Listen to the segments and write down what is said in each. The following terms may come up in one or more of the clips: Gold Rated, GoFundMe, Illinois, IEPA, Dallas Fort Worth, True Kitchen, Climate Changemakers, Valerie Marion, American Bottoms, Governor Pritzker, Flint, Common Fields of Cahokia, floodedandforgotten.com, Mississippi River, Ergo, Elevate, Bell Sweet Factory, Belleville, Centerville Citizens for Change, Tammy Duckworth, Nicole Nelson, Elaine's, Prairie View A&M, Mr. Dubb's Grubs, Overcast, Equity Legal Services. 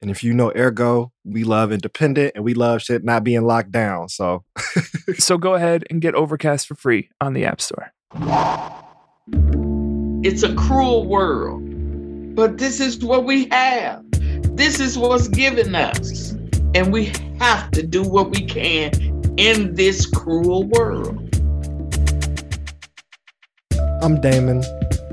And if you know Ergo, we love independent and we love shit not being locked down. So so go ahead and get Overcast for free on the App Store. It's a cruel world, but this is what we have. This is what's given us. And we have to do what we can in this cruel world. I'm Damon.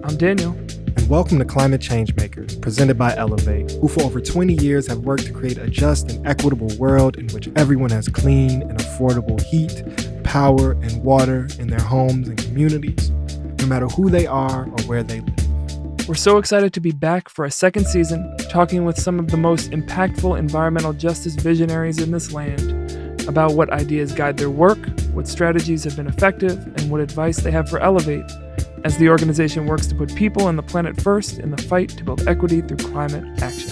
I'm Daniel. And welcome to Climate Changemakers, presented by Elevate, who for over 20 years have worked to create a just and equitable world in which everyone has clean and affordable heat, power, and water in their homes and communities, no matter who they are or where they live. We're so excited to be back for a second season, talking with some of the most impactful environmental justice visionaries in this land about what ideas guide their work, what strategies have been effective, and what advice they have for Elevate, as the organization works to put people and the planet first in the fight to build equity through climate action.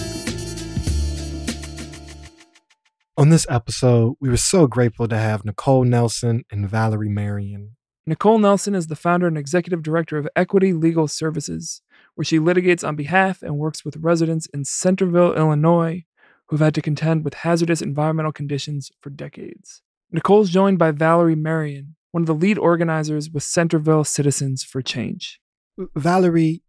On this episode, we were so grateful to have Nicole Nelson and Valerie Marion. Nicole Nelson is the founder and executive director of Equity Legal Services, where she litigates on behalf and works with residents in Centerville, Illinois, who've had to contend with hazardous environmental conditions for decades. Nicole's joined by Valerie Marion, one of the lead organizers with Centerville Citizens for Change. Valerie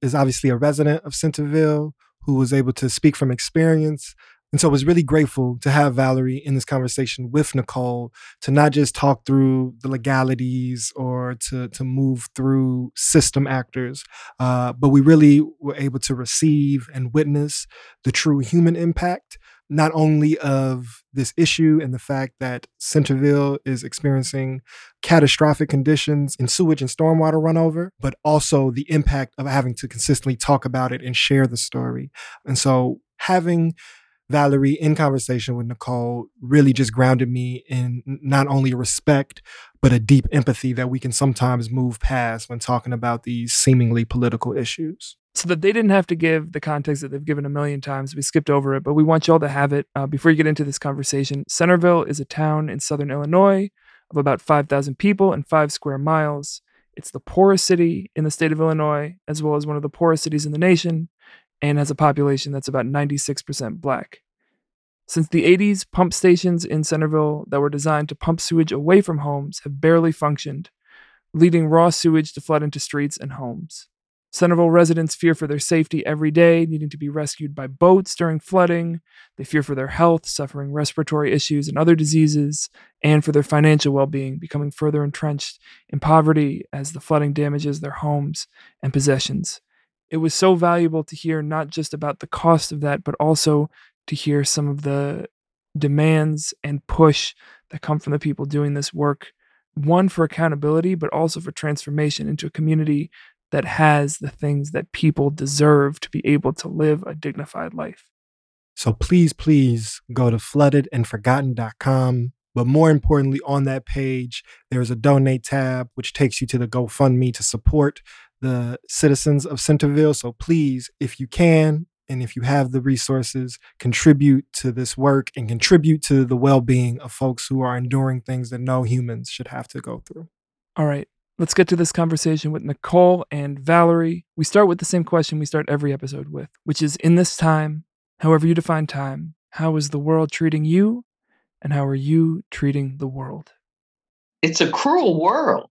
is obviously a resident of Centerville who was able to speak from experience. And so I was really grateful to have Valerie in this conversation with Nicole to not just talk through the legalities or to move through system actors, but we really were able to receive and witness the true human impact, not only of this issue and the fact that Centerville is experiencing catastrophic conditions in sewage and stormwater runover, but also the impact of having to consistently talk about it and share the story. And so having Valerie in conversation with Nicole really just grounded me in not only respect, but a deep empathy that we can sometimes move past when talking about these seemingly political issues. So that they didn't have to give the context that they've given a million times. We skipped over it, but we want y'all to have it before you get into this conversation. Centerville is a town in southern Illinois of about 5,000 people and 5 square miles. It's the poorest city in the state of Illinois, as well as one of the poorest cities in the nation, and has a population that's about 96% Black. Since the 80s, pump stations in Centerville that were designed to pump sewage away from homes have barely functioned, leading raw sewage to flood into streets and homes. Centerville residents fear for their safety every day, needing to be rescued by boats during flooding. They fear for their health, suffering respiratory issues and other diseases, and for their financial well-being, becoming further entrenched in poverty as the flooding damages their homes and possessions. It was so valuable to hear not just about the cost of that, but also to hear some of the demands and push that come from the people doing this work. One, for accountability, but also for transformation into a community that has the things that people deserve to be able to live a dignified life. So please, please go to floodedandforgotten.com. But more importantly, on that page, there is a donate tab, which takes you to the GoFundMe to support the citizens of Centerville. So please, if you can, and if you have the resources, contribute to this work and contribute to the well-being of folks who are enduring things that no humans should have to go through. All right, let's get to this conversation with Nicole and Valerie. We start with the same question we start every episode with, which is, in this time, however you define time, how is the world treating you? And how are you treating the world? It's a cruel world.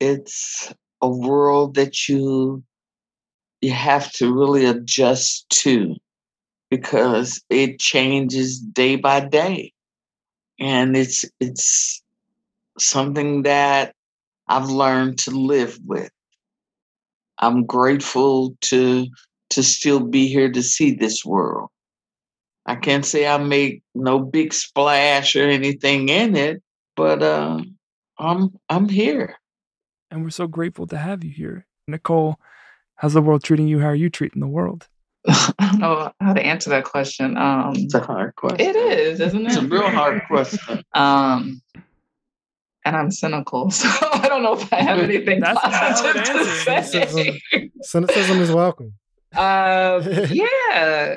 It's a world that you have to really adjust to, because it changes day by day. And it's something that I've learned to live with. I'm grateful to still be here to see this world. I can't say I make no big splash or anything in it, but I'm here. And we're so grateful to have you here. Nicole, how's the world treating you? How are you treating the world? I don't know how to answer that question. It's a hard question. It is, isn't it? It's a real hard question. and I'm cynical, so I don't know if I have anything positive to say. Cynicism is welcome. Yeah,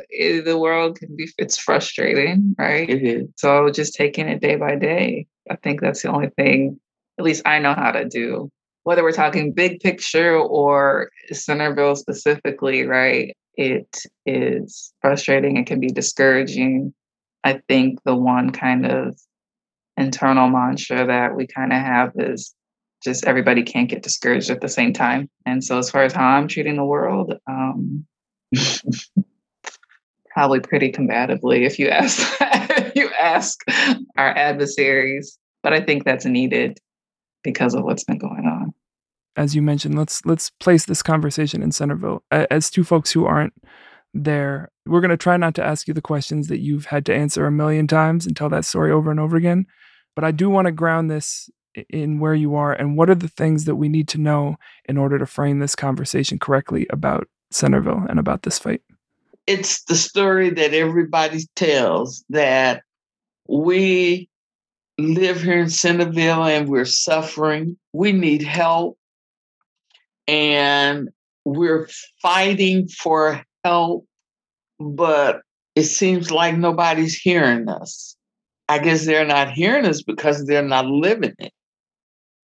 the world can be, it's frustrating, right? Mm-hmm. So just taking it day by day. I think that's the only thing, at least I know how to do, whether we're talking big picture or Centerville specifically, right? It is frustrating. It can be discouraging. I think the one kind of internal mantra that we kind of have is just everybody can't get discouraged at the same time. And so as far as how I'm treating the world, probably pretty combatively, if you ask our adversaries. But I think that's needed because of what's been going on. As you mentioned, let's place this conversation in Centerville. As two folks who aren't there, we're going to try not to ask you the questions that you've had to answer a million times and tell that story over and over again. But I do want to ground this in where you are and what are the things that we need to know in order to frame this conversation correctly about Centerville and about this fight. It's the story that everybody tells, that we live here in Centerville and we're suffering. We need help. And we're fighting for help, but it seems like nobody's hearing us. I guess they're not hearing us because they're not living it.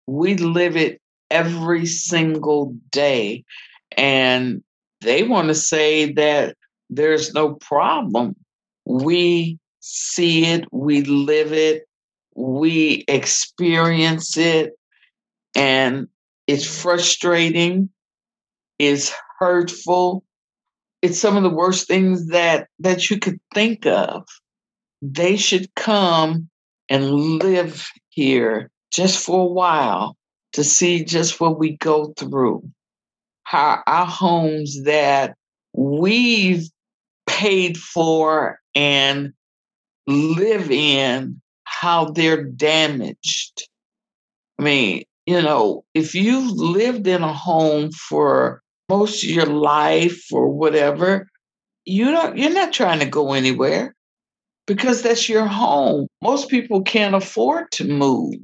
We live it every single day. And they want to say that there's no problem. We see it, we live it, we experience it, and it's frustrating. It's hurtful. It's some of the worst things that you could think of. They should come and live here just for a while to see just what we go through. How our homes that we've paid for and live in, how they're damaged. I mean, you know, if you've lived in a home for most of your life or whatever, you're not trying to go anywhere because that's your home. Most people can't afford to move.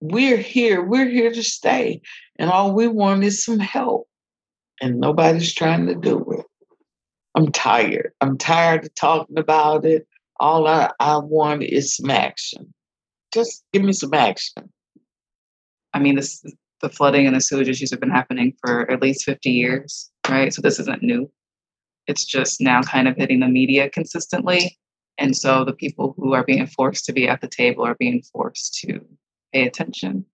We're here to stay. And all we want is some help. And nobody's trying to do it. I'm tired of talking about it. All I want is some action. Just give me some action. I mean, the flooding and the sewage issues have been happening for at least 50 years, right? So this isn't new. It's just now kind of hitting the media consistently. And so the people who are being forced to be at the table are being forced to pay attention.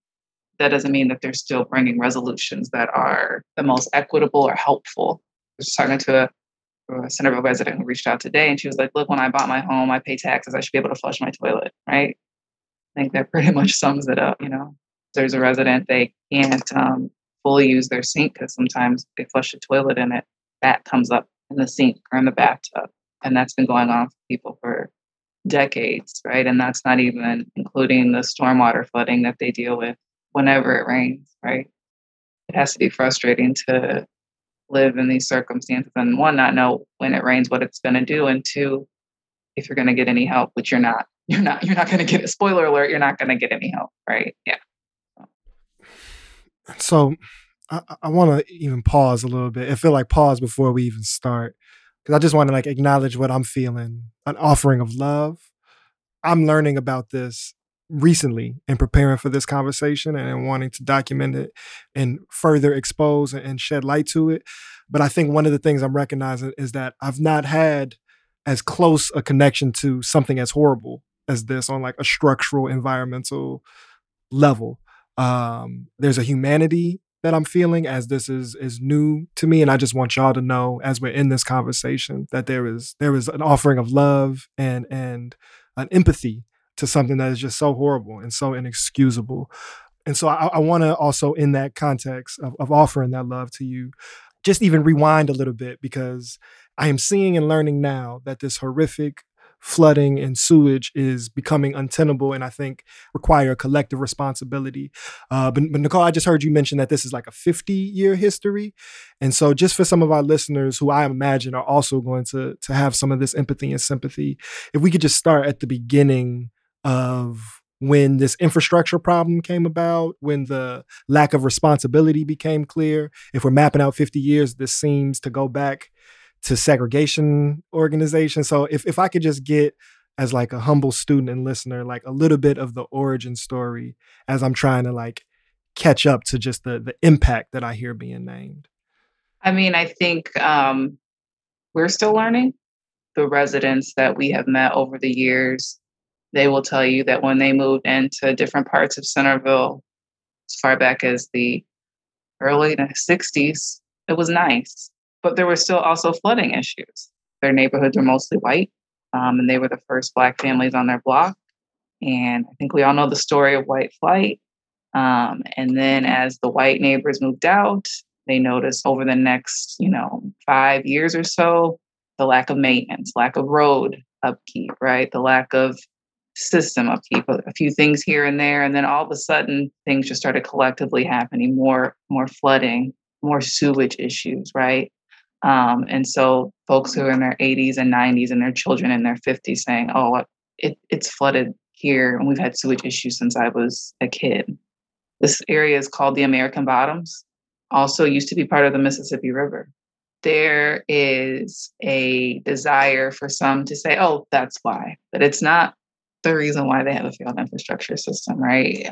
That doesn't mean that they're still bringing resolutions that are the most equitable or helpful. I was talking to a Centerville resident who reached out today, and she was like, look, when I bought my home, I pay taxes. I should be able to flush my toilet, right? I think that pretty much sums it up, you know? There's a resident, they can't fully use their sink because sometimes they flush the toilet and that comes up in the sink or in the bathtub. And that's been going on for people for decades, right? And that's not even including the stormwater flooding that they deal with whenever it rains, right? It has to be frustrating to live in these circumstances and one, not know when it rains what it's going to do, and two, if you're going to get any help, which you're not going to get it. Spoiler alert, you're not going to get any help, right? Yeah. So I want to even pause a little bit. I feel like pause before we even start, because I just want to like acknowledge what I'm feeling, an offering of love. I'm learning about this recently and preparing for this conversation and wanting to document it and further expose and shed light to it. But I think one of the things I'm recognizing is that I've not had as close a connection to something as horrible as this on like a structural environmental level. There's a humanity that I'm feeling as this is new to me. And I just want y'all to know as we're in this conversation that there is an offering of love and an empathy to something that is just so horrible and so inexcusable. And so I want to also in that context of offering that love to you, just even rewind a little bit, because I am seeing and learning now that this horrific flooding and sewage is becoming untenable and I think require a collective responsibility. But Nicole, I just heard you mention that this is like a 50-year history. And so just for some of our listeners who I imagine are also going to have some of this empathy and sympathy, if we could just start at the beginning of when this infrastructure problem came about, when the lack of responsibility became clear. If we're mapping out 50 years, this seems to go back to segregation organization. So if I could just get, as like a humble student and listener, like a little bit of the origin story as I'm trying to like catch up to just the impact that I hear being named. I mean, I think we're still learning. The residents that we have met over the years, they will tell you that when they moved into different parts of Centerville, as far back as the early 60s, it was nice, but there were still also flooding issues. Their neighborhoods are mostly white, and they were the first Black families on their block. And I think we all know the story of white flight. And then as the white neighbors moved out, they noticed over the next, 5 years or so, the lack of maintenance, lack of road upkeep, right? The lack of system upkeep, a few things here and there. And then all of a sudden, things just started collectively happening, more flooding, more sewage issues, right? And so folks who are in their 80s and 90s and their children in their 50s saying, oh, it's flooded here and we've had sewage issues since I was a kid. This area is called the American Bottoms, also used to be part of the Mississippi River. There is a desire for some to say, oh, that's why. But it's not the reason why they have a failed infrastructure system, right?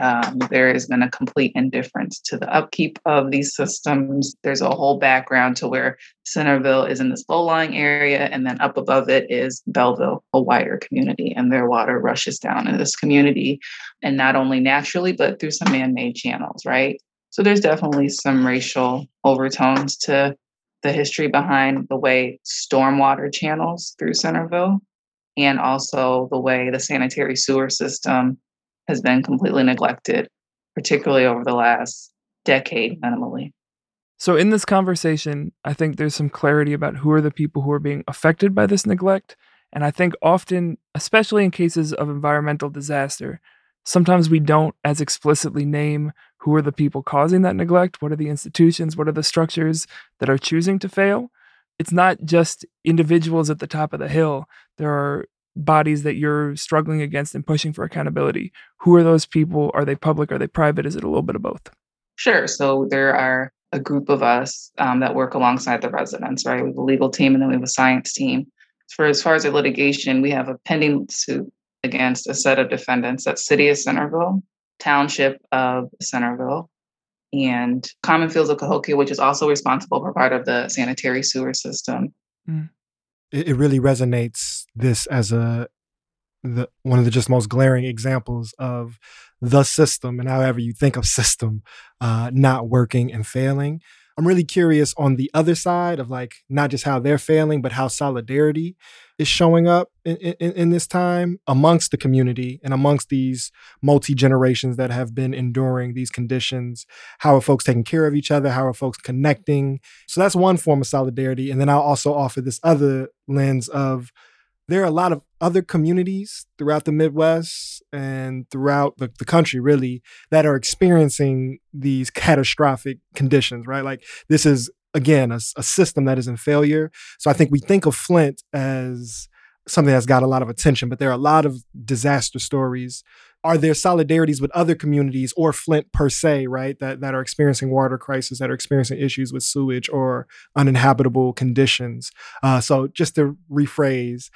There has been a complete indifference to the upkeep of these systems. There's a whole background to where Centerville is in this low-lying area, and then up above it is Belleville, a wider community, and their water rushes down in this community, and not only naturally, but through some man-made channels, right? So there's definitely some racial overtones to the history behind the way stormwater channels through Centerville, and also the way the sanitary sewer system has been completely neglected, particularly over the last decade minimally. So in this conversation, I think there's some clarity about who are the people who are being affected by this neglect. And I think often, especially in cases of environmental disaster, sometimes we don't as explicitly name who are the people causing that neglect. What are the institutions? What are the structures that are choosing to fail? It's not just individuals at the top of the hill. There are bodies that you're struggling against and pushing for accountability. Who are those people? Are they public? Are they private? Is it a little bit of both? Sure. So there are a group of us that work alongside the residents, right? We have a legal team and then we have a science team. For as far as the litigation, we have a pending suit against a set of defendants at City of Centerville, Township of Centerville, and Common Fields of Cahokia, which is also responsible for part of the sanitary sewer system. Mm. It really resonates, this as one of the just most glaring examples of the system, and however you think of system, not working and failing. I'm really curious on the other side of like, not just how they're failing, but how solidarity is showing up in this time amongst the community and amongst these multi-generations that have been enduring these conditions. How are folks taking care of each other? How are folks connecting? So that's one form of solidarity. And then I'll also offer this other lens of there are a lot of other communities throughout the Midwest and throughout the country, really, that are experiencing these catastrophic conditions, right? Like this is, again, a system that is in failure. So I think we think of Flint as something that's got a lot of attention, but there are a lot of disaster stories. Are there solidarities with other communities or Flint per se, right, that are experiencing water crisis, that are experiencing issues with sewage or uninhabitable conditions? So just to rephrase,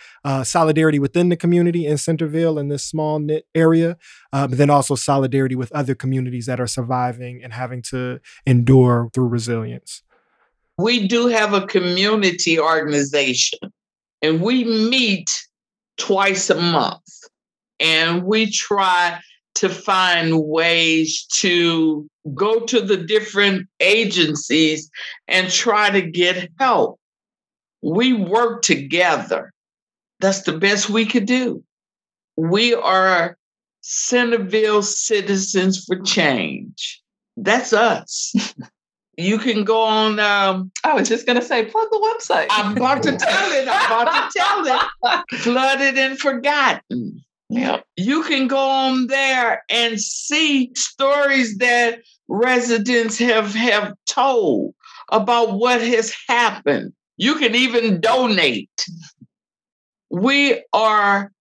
solidarity within the community in Centerville in this small knit area, but then also solidarity with other communities that are surviving and having to endure through resilience. We do have a community organization, and we meet twice a month, and we try to find ways to go to the different agencies and try to get help. We work together. That's the best we could do. We are Centerville Citizens for Change. That's us. You can go on. I was just going to say, plug the website. I'm about to tell it. Flooded and Forgotten. Yep. You can go on there and see stories that residents have told about what has happened. You can even donate. We are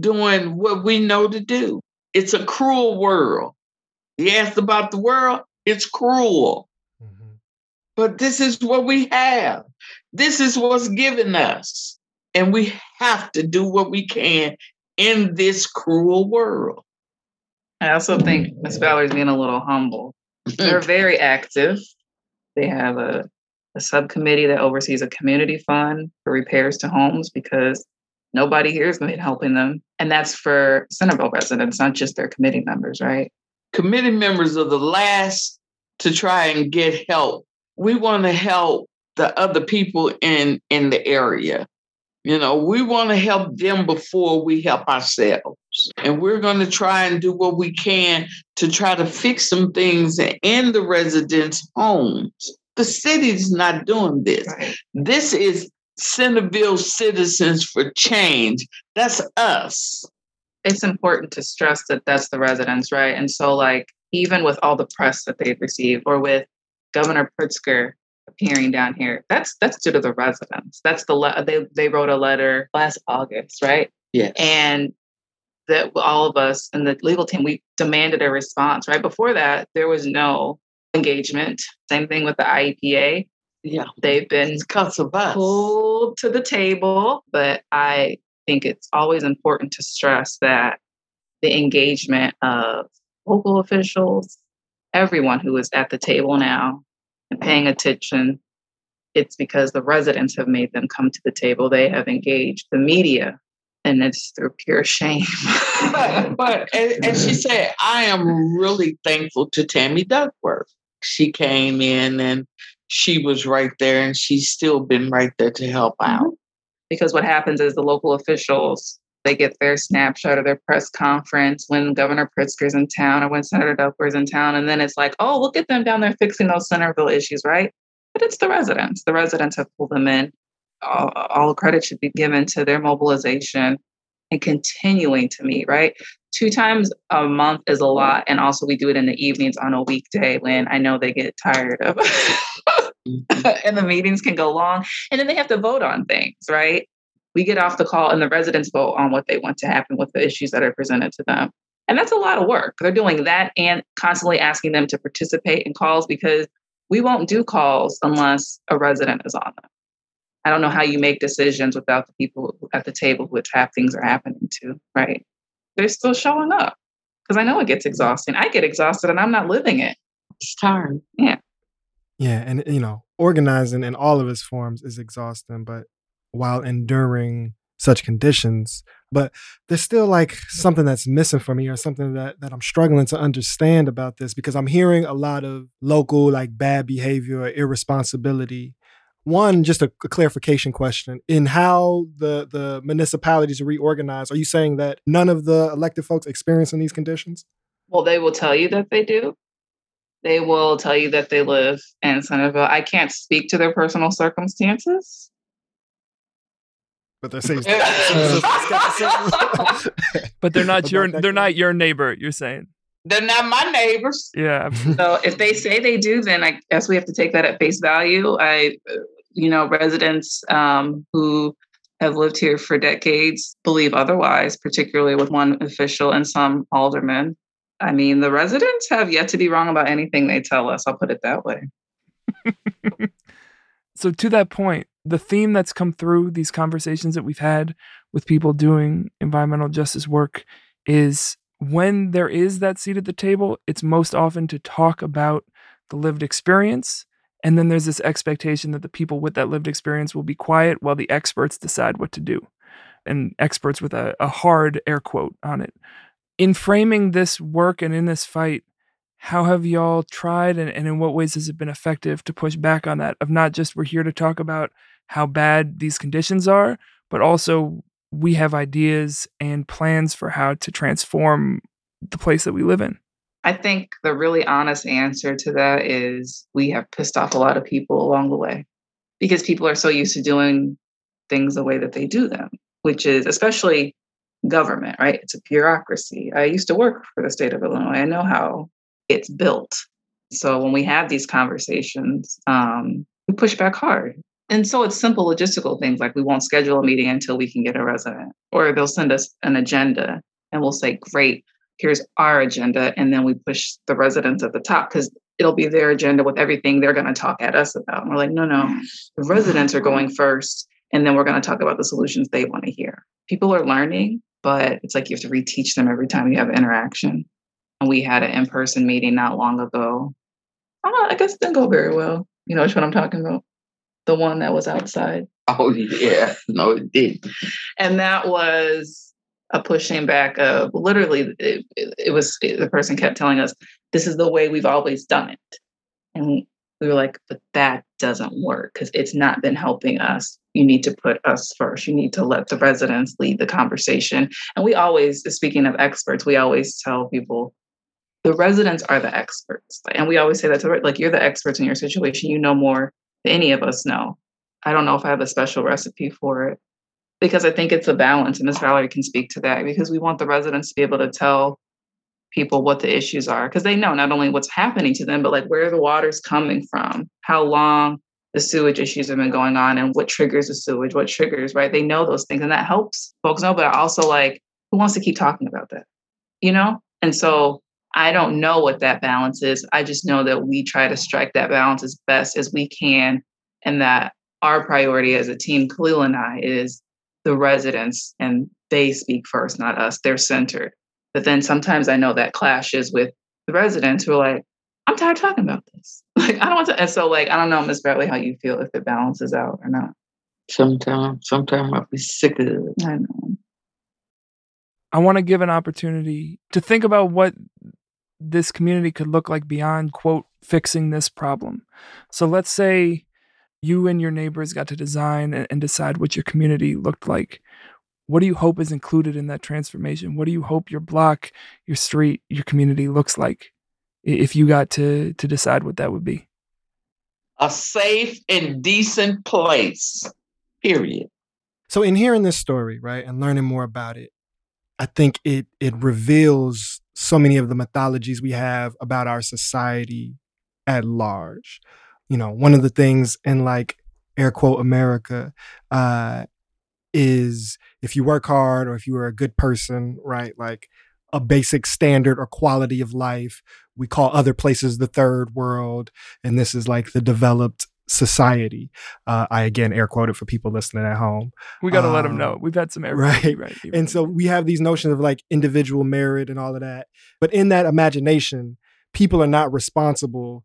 doing what we know to do. It's a cruel world. You asked about the world, it's cruel. Mm-hmm. But this is what we have. This is what's given us. And we have to do what we can in this cruel world. I also think Ms. Valerie's being a little humble. They're very active. They have a subcommittee that oversees a community fund for repairs to homes because nobody here has been helping them. And that's for Centerville residents, not just their committee members, right? Committee members are the last to try and get help. We want to help the other people in the area. You know, we want to help them before we help ourselves. And we're going to try and do what we can to try to fix some things in the residents' homes. The city's not doing this. Right. This is Centerville Citizens for Change. That's us. It's important to stress that that's the residents, right? And so, like, even with all the press that they've received or with Governor Pritzker appearing down here, that's due to the residents. That's they wrote a letter last August, right? Yes. And that all of us in the legal team, we demanded a response, right? Before that, there was no engagement. Same thing with the IEPA. Yeah. They've been pulled to the table, but I think it's always important to stress that the engagement of local officials, everyone who is at the table now and paying attention, it's because the residents have made them come to the table. They have engaged the media, and it's through pure shame. But as she said, I am really thankful to Tammy Duckworth. She came in and she was right there, and she's still been right there to help out. Because what happens is the local officials, they get their snapshot of their press conference when Governor Pritzker's in town or when Senator Duckworth's in town. And then it's like, oh, look at them down there fixing those Centerville issues, right? But it's the residents. The residents have pulled them in. All credit should be given to their mobilization and continuing to meet, right? 2 times a month is a lot. And also we do it in the evenings on a weekday when I know they get tired of and the meetings can go long. And then they have to vote on things, right? We get off the call and the residents vote on what they want to happen with the issues that are presented to them. And that's a lot of work. They're doing that and constantly asking them to participate in calls because we won't do calls unless a resident is on them. I don't know how you make decisions without the people at the table who things are happening to, right? They're still showing up because I know it gets exhausting. I get exhausted and I'm not living it. It's tiring. Yeah. Yeah. And, you know, organizing in all of its forms is exhausting, but while enduring such conditions, but there's still like something that's missing for me or something that I'm struggling to understand about this because I'm hearing a lot of local like bad behavior or irresponsibility. One, just a clarification question. In how the municipalities reorganize, are you saying that none of the elected folks experiencing these conditions? Well, they will tell you that they do. They will tell you that they live in Centerville. I can't speak to their personal circumstances. But they're saying but they're not your neighbor, you're saying. They're not my neighbors. Yeah. So if they say they do, then I guess we have to take that at face value. Residents who have lived here for decades believe otherwise, particularly with one official and some aldermen. I mean, the residents have yet to be wrong about anything they tell us. I'll put it that way. So to that point, the theme that's come through these conversations that we've had with people doing environmental justice work is when there is that seat at the table, it's most often to talk about the lived experience. And then there's this expectation that the people with that lived experience will be quiet while the experts decide what to do. And experts with a hard air quote on it. In framing this work and in this fight, how have y'all tried and in what ways has it been effective to push back on that? Of not just we're here to talk about how bad these conditions are, but also we have ideas and plans for how to transform the place that we live in. I think the really honest answer to that is we have pissed off a lot of people along the way because people are so used to doing things the way that they do them, which is especially government, right? It's a bureaucracy. I used to work for the state of Illinois. I know how it's built. So when we have these conversations, we push back hard. And so it's simple logistical things like we won't schedule a meeting until we can get a resident, or they'll send us an agenda and we'll say, great, here's our agenda, and then we push the residents at the top because it'll be their agenda with everything they're going to talk at us about. And we're like, no, the residents are going first, and then we're going to talk about the solutions they want to hear. People are learning, but it's like you have to reteach them every time you have interaction. And we had an in-person meeting not long ago. I guess it didn't go very well. You know which one I'm talking about? The one that was outside. Oh, yeah. No, it did. And that was a pushing back of literally, it was the person kept telling us, this is the way we've always done it. And we were like, but that doesn't work because it's not been helping us. You need to put us first. You need to let the residents lead the conversation. And we always, speaking of experts, we always tell people, the residents are the experts. And we always say that to, like, you're the experts in your situation. You know more than any of us know. I don't know if I have a special recipe for it because I think it's a balance. And Ms. Valerie can speak to that because we want the residents to be able to tell people what the issues are because they know not only what's happening to them, but like where the water's coming from, how long the sewage issues have been going on and what triggers the sewage, what triggers, right? They know those things and that helps folks know, but also like, who wants to keep talking about that, you know? And so I don't know what that balance is. I just know that we try to strike that balance as best as we can and that our priority as a team, Khalil and I, is the residents and they speak first, not us. They're centered. But then sometimes I know that clashes with the residents who are like, I'm tired of talking about this. Like, I don't want to. And so like, I don't know, Ms. Bradley, how you feel if it balances out or not. Sometimes I'll be sick of it. I know. I want to give an opportunity to think about what this community could look like beyond, quote, fixing this problem. So let's say you and your neighbors got to design and decide what your community looked like. What do you hope is included in that transformation? What do you hope your block, your street, your community looks like if you got to decide what that would be? A safe and decent place, period. So in hearing this story, right, and learning more about it, I think it reveals so many of the mythologies we have about our society at large. You know, one of the things in like air quote America is if you work hard or if you are a good person, right? Like a basic standard or quality of life. We call other places the third world. And this is like the developed society. I again air quoted for people listening at home. We got to let them know. We've had some air quotes. Right. And so we have these notions of like individual merit and all of that. But in that imagination, people are not responsible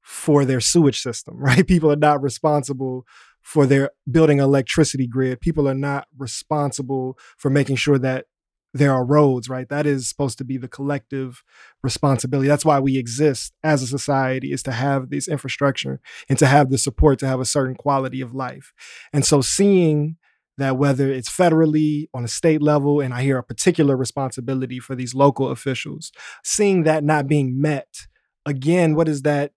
for their sewage system, right? People are not responsible for their building electricity grid. People are not responsible for making sure that there are roads, right? That is supposed to be the collective responsibility. That's why we exist as a society, is to have this infrastructure and to have the support to have a certain quality of life. And so seeing that whether it's federally, on a state level, and I hear a particular responsibility for these local officials, seeing that not being met, again, what does that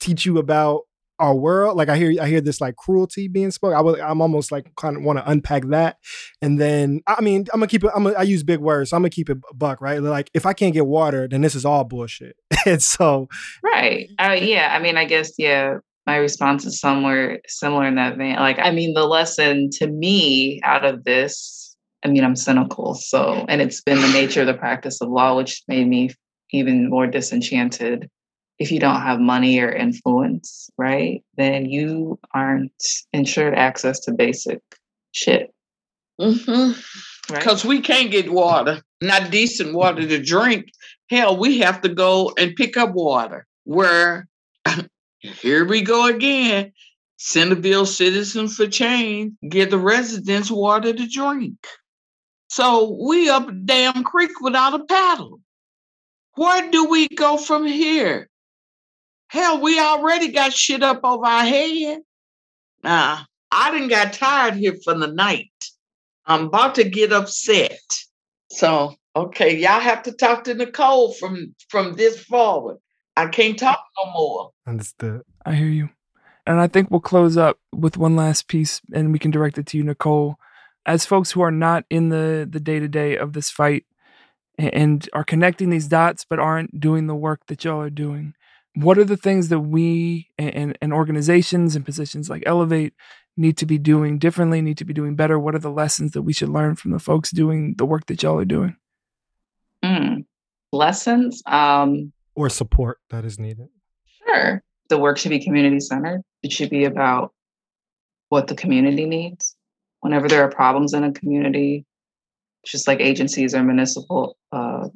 teach you about our world? Like I hear this like cruelty being spoken. I'm almost like kind of want to unpack that. And then, I mean, I use big words. So I'm gonna keep it a buck, right? Like if I can't get water, then this is all bullshit. And so. Right. Yeah. I mean, I guess, yeah, my response is somewhere similar in that vein. Like, I mean, the lesson to me out of this, I mean, I'm cynical. So, and it's been the nature of the practice of law, which made me even more disenchanted. If you don't have money or influence, right, then you aren't ensured access to basic shit. Mm-hmm. Right? Because we can't get water, not decent water to drink. Hell, we have to go and pick up water. Where, here we go again, Centerville Citizens for Change, give the residents water to drink. So we up a damn creek without a paddle. Where do we go from here? Hell, we already got shit up over our head. Nah, I done got tired here for the night. I'm about to get upset. So, okay, y'all have to talk to Nicole from this forward. I can't talk no more. Understood. I hear you. And I think we'll close up with one last piece, and we can direct it to you, Nicole. As folks who are not in the day-to-day of this fight and are connecting these dots but aren't doing the work that y'all are doing, what are the things that we and organizations and positions like Elevate need to be doing differently, need to be doing better? What are the lessons that we should learn from the folks doing the work that y'all are doing? lessons. Or support that is needed. Sure. The work should be community-centered. It should be about what the community needs. Whenever there are problems in a community, just like agencies or municipal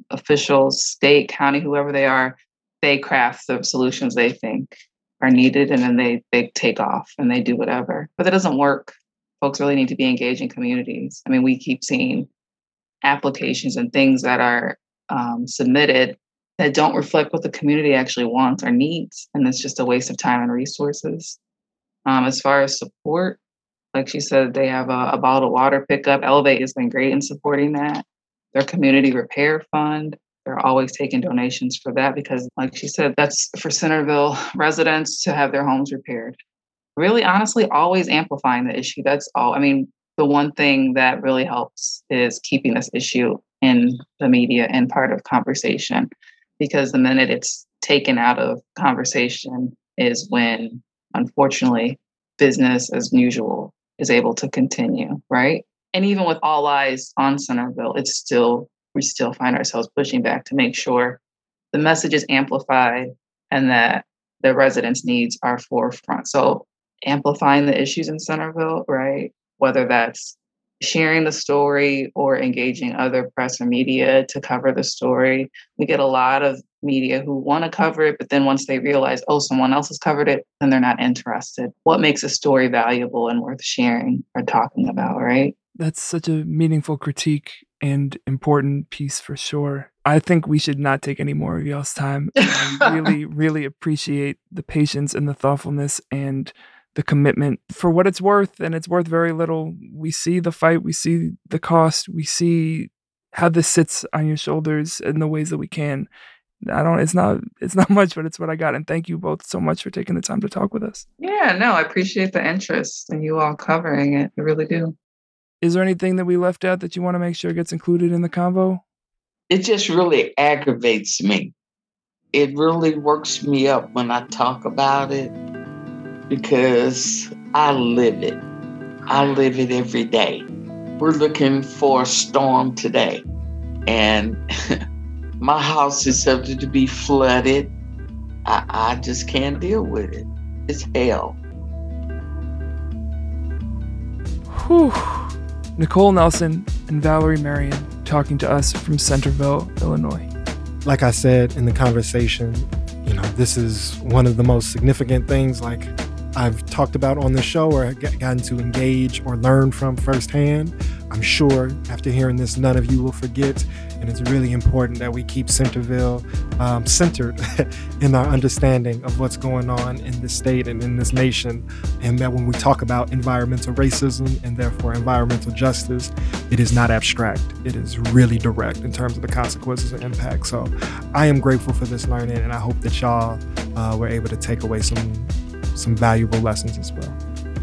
officials, state, county, whoever they are, they craft the solutions they think are needed, and then they take off and they do whatever. But that doesn't work. Folks really need to be engaged in communities. I mean, we keep seeing applications and things that are submitted that don't reflect what the community actually wants or needs. And it's just a waste of time and resources. As far as support, like she said, they have a bottled water pickup. Elevate has been great in supporting that. Their community repair fund, they're always taking donations for that because, like she said, that's for Centerville residents to have their homes repaired. Really, honestly, always amplifying the issue. That's all. I mean, the one thing that really helps is keeping this issue in the media and part of conversation, because the minute it's taken out of conversation is when, unfortunately, business as usual is able to continue, right? And even with all eyes on Centerville, it's still, we still find ourselves pushing back to make sure the message is amplified and that the residents' needs are forefront. So amplifying the issues in Centerville, right? Whether that's sharing the story or engaging other press or media to cover the story. We get a lot of media who want to cover it, but then once they realize, oh, someone else has covered it, then they're not interested. What makes a story valuable and worth sharing or talking about, right? That's such a meaningful critique and important piece for sure. I think we should not take any more of y'all's time. I really, really appreciate the patience and the thoughtfulness and the commitment for what it's worth, and it's worth very little. We see the fight, we see the cost, we see how this sits on your shoulders in the ways that we can. It's not much, but it's what I got. And thank you both so much for taking the time to talk with us. Yeah, no, I appreciate the interest and you all covering it. I really do. Is there anything that we left out that you want to make sure gets included in the convo? It just really aggravates me. It really works me up when I talk about it because I live it. I live it every day. We're looking for a storm today, and my house is subject to be flooded. I just can't deal with it. It's hell. Whew. Nicole Nelson and Valerie Marion talking to us from Centerville, Illinois. Like I said in the conversation, you know, this is one of the most significant things like I've talked about on the show or gotten to engage or learn from firsthand. I'm sure after hearing this, none of you will forget. And it's really important that we keep Centerville centered in our understanding of what's going on in this state and in this nation. And that when we talk about environmental racism and therefore environmental justice, it is not abstract. It is really direct in terms of the consequences and impact. So I am grateful for this learning, and I hope that y'all were able to take away some valuable lessons as well.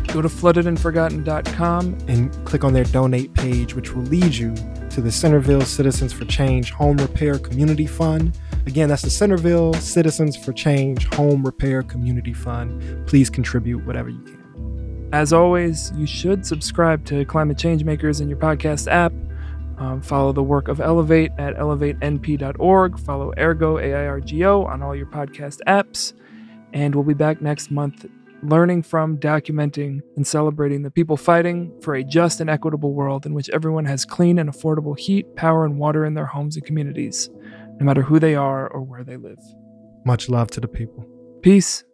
Go to floodedandforgotten.com and click on their donate page, which will lead you to the Centerville Citizens for Change Home Repair Community Fund. Again, that's the Centerville Citizens for Change Home Repair Community Fund. Please contribute whatever you can. As always, you should subscribe to Climate Changemakers in your podcast app. Follow the work of Elevate at elevatenp.org. Follow Ergo, AIRGO, on all your podcast apps. And we'll be back next month learning from, documenting, and celebrating the people fighting for a just and equitable world in which everyone has clean and affordable heat, power, and water in their homes and communities, no matter who they are or where they live. Much love to the people. Peace.